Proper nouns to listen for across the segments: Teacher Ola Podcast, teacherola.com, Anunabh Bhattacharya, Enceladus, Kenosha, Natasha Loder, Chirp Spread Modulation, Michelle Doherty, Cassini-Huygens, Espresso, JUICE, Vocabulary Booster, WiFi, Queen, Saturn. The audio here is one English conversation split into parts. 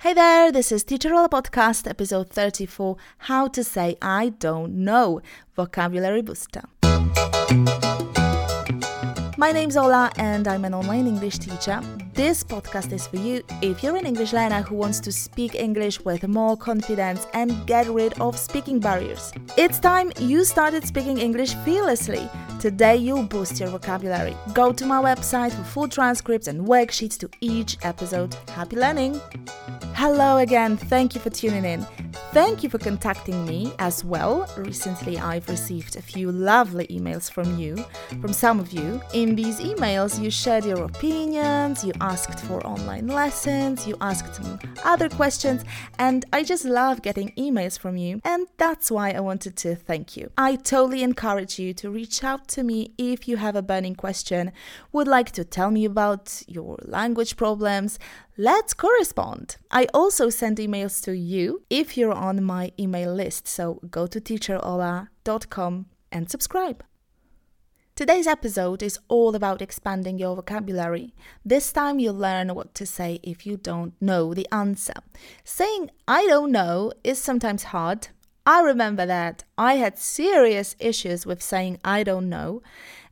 Hey there, this is Teacher Ola Podcast, episode 34, How to Say I Don't Know, Vocabulary Booster. My name's Ola and I'm an online English teacher. This podcast is for you if you're an English learner who wants to speak English with more confidence and get rid of speaking barriers. It's time you started speaking English fearlessly. Today you'll boost your vocabulary. Go to my website for full transcripts and worksheets to each episode. Happy learning! Hello again, thank you for tuning in. Thank you for contacting me as well. Recently I've received a few lovely emails from some of you. In these emails you shared your opinions, you asked for online lessons, you asked some other questions, and I just love getting emails from you, and that's why I wanted to thank you. I totally encourage you to reach out to me if you have a burning question, would like to tell me about your language problems. Let's correspond. I also send emails to you if you're on my email list, so go to teacherola.com and subscribe. Today's episode is all about expanding your vocabulary. This time you'll learn what to say if you don't know the answer. Saying I don't know is sometimes hard. I remember that I had serious issues with saying I don't know,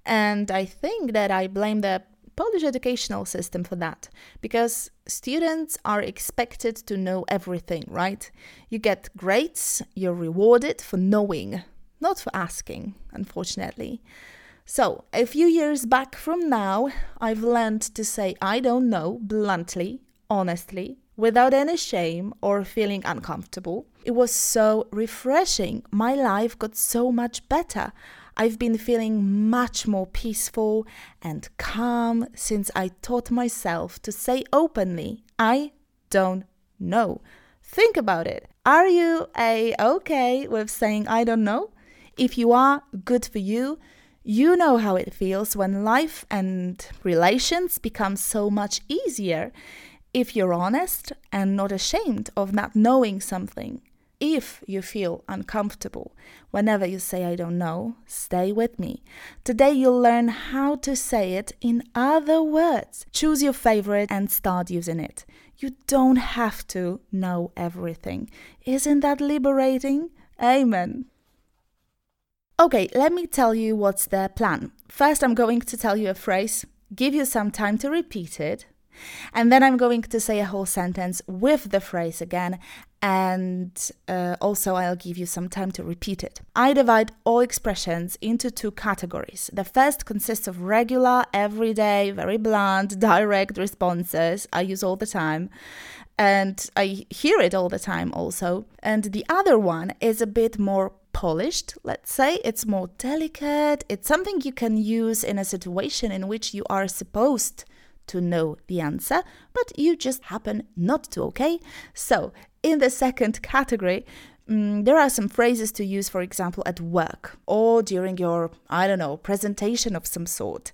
and I think that I blame the Polish educational system for that, because students are expected to know everything, right? You get grades, you're rewarded for knowing, not for asking, unfortunately. So, a few years back from now, I've learned to say I don't know bluntly, honestly, without any shame or feeling uncomfortable. It was so refreshing. My life got so much better. I've been feeling much more peaceful and calm since I taught myself to say openly, I don't know. Think about it. Are you okay with saying I don't know? If you are, good for you. You know how it feels when life and relations become so much easier if you're honest and not ashamed of not knowing something. If you feel uncomfortable whenever you say I don't know, stay with me. Today you'll learn how to say it in other words. Choose your favorite and start using it. You don't have to know everything. Isn't that liberating? Amen. Okay, let me tell you what's the plan. First, I'm going to tell you a phrase, give you some time to repeat it. And then I'm going to say a whole sentence with the phrase again, and also I'll give you some time to repeat it. I divide all expressions into two categories. The first consists of regular, everyday, very blunt, direct responses I use all the time, and I hear it all the time also. And the other one is a bit more polished, let's say. It's more delicate. It's something you can use in a situation in which you are supposed to know the answer, but you just happen not to, okay? So, in the second category, there are some phrases to use, for example, at work or during your, presentation of some sort.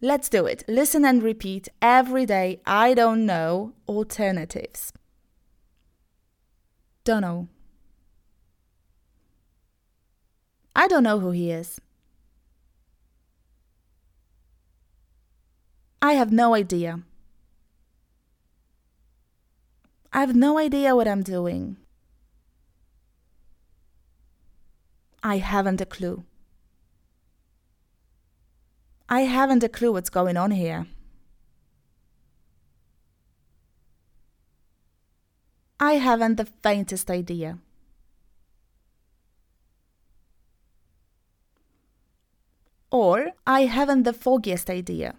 Let's do it. Listen and repeat every day, I don't know, alternatives. Don't know. I don't know who he is. I have no idea. I have no idea what I'm doing. I haven't a clue. I haven't a clue what's going on here. I haven't the faintest idea. Or, I haven't the foggiest idea.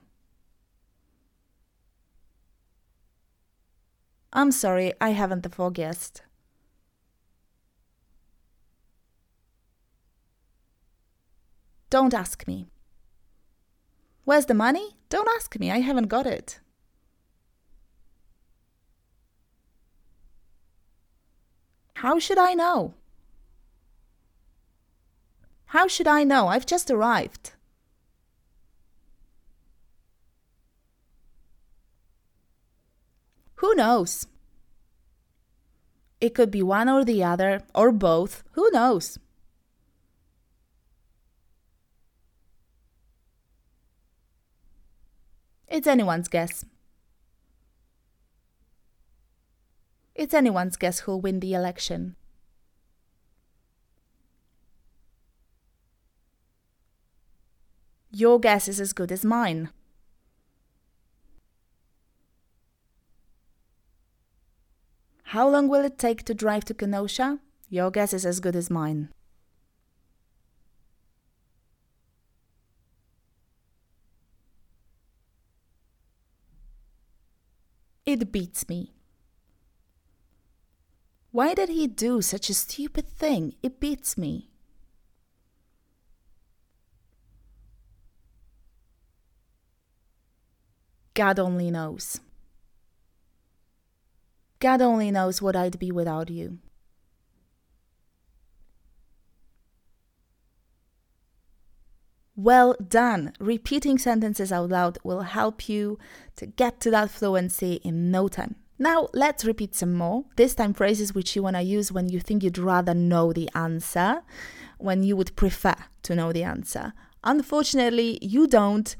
I'm sorry, I haven't the foggiest. Don't ask me. Where's the money? Don't ask me, I haven't got it. How should I know? How should I know? I've just arrived. Who knows? It could be one or the other, or both. Who knows? It's anyone's guess. It's anyone's guess who'll win the election. Your guess is as good as mine. How long will it take to drive to Kenosha? Your guess is as good as mine. It beats me. Why did he do such a stupid thing? It beats me. God only knows. God only knows what I'd be without you. Well done! Repeating sentences out loud will help you to get to that fluency in no time. Now, let's repeat some more. This time phrases which you want to use when you think you'd rather know the answer, when you would prefer to know the answer. Unfortunately, you don't.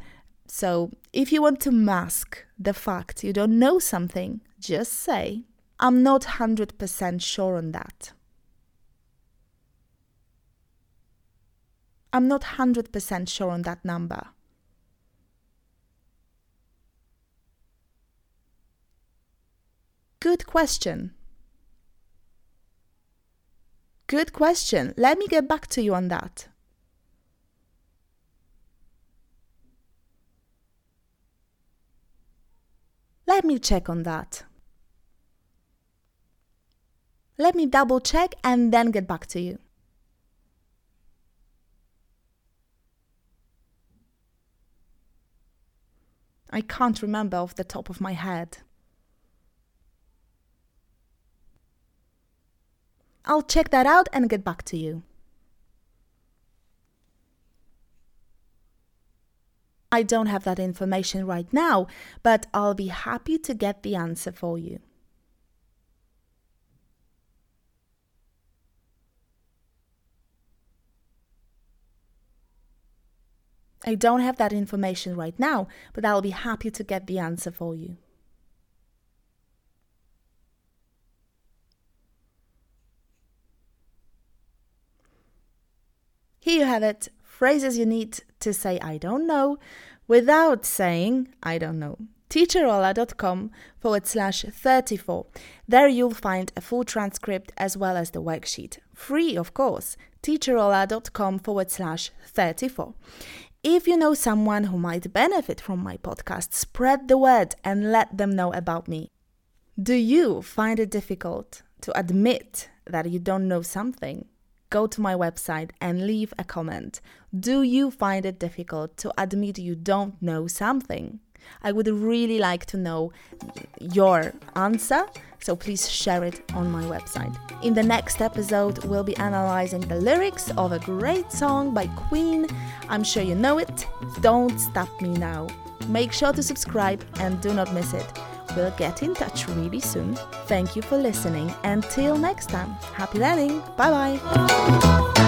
So, if you want to mask the fact you don't know something, just say, I'm not 100% sure on that. I'm not 100% sure on that number. Good question. Good question. Let me get back to you on that. Let me check on that. Let me double check and then get back to you. I can't remember off the top of my head. I'll check that out and get back to you. I don't have that information right now, but I'll be happy to get the answer for you. I don't have that information right now, but I'll be happy to get the answer for you. Here you have it. Phrases you need to say I don't know without saying I don't know. teacherola.com/34. There you'll find a full transcript as well as the worksheet. Free, of course. teacherola.com/34. If you know someone who might benefit from my podcast, spread the word and let them know about me. Do you find it difficult to admit that you don't know something? Go to my website and leave a comment. Do you find it difficult to admit you don't know something? I would really like to know your answer, so please share it on my website. In the next episode, we'll be analyzing the lyrics of a great song by Queen. I'm sure you know it. Don't Stop Me Now. Make sure to subscribe and do not miss it. We'll get in touch really soon. Thank you for listening. Until next time, happy learning. Bye bye.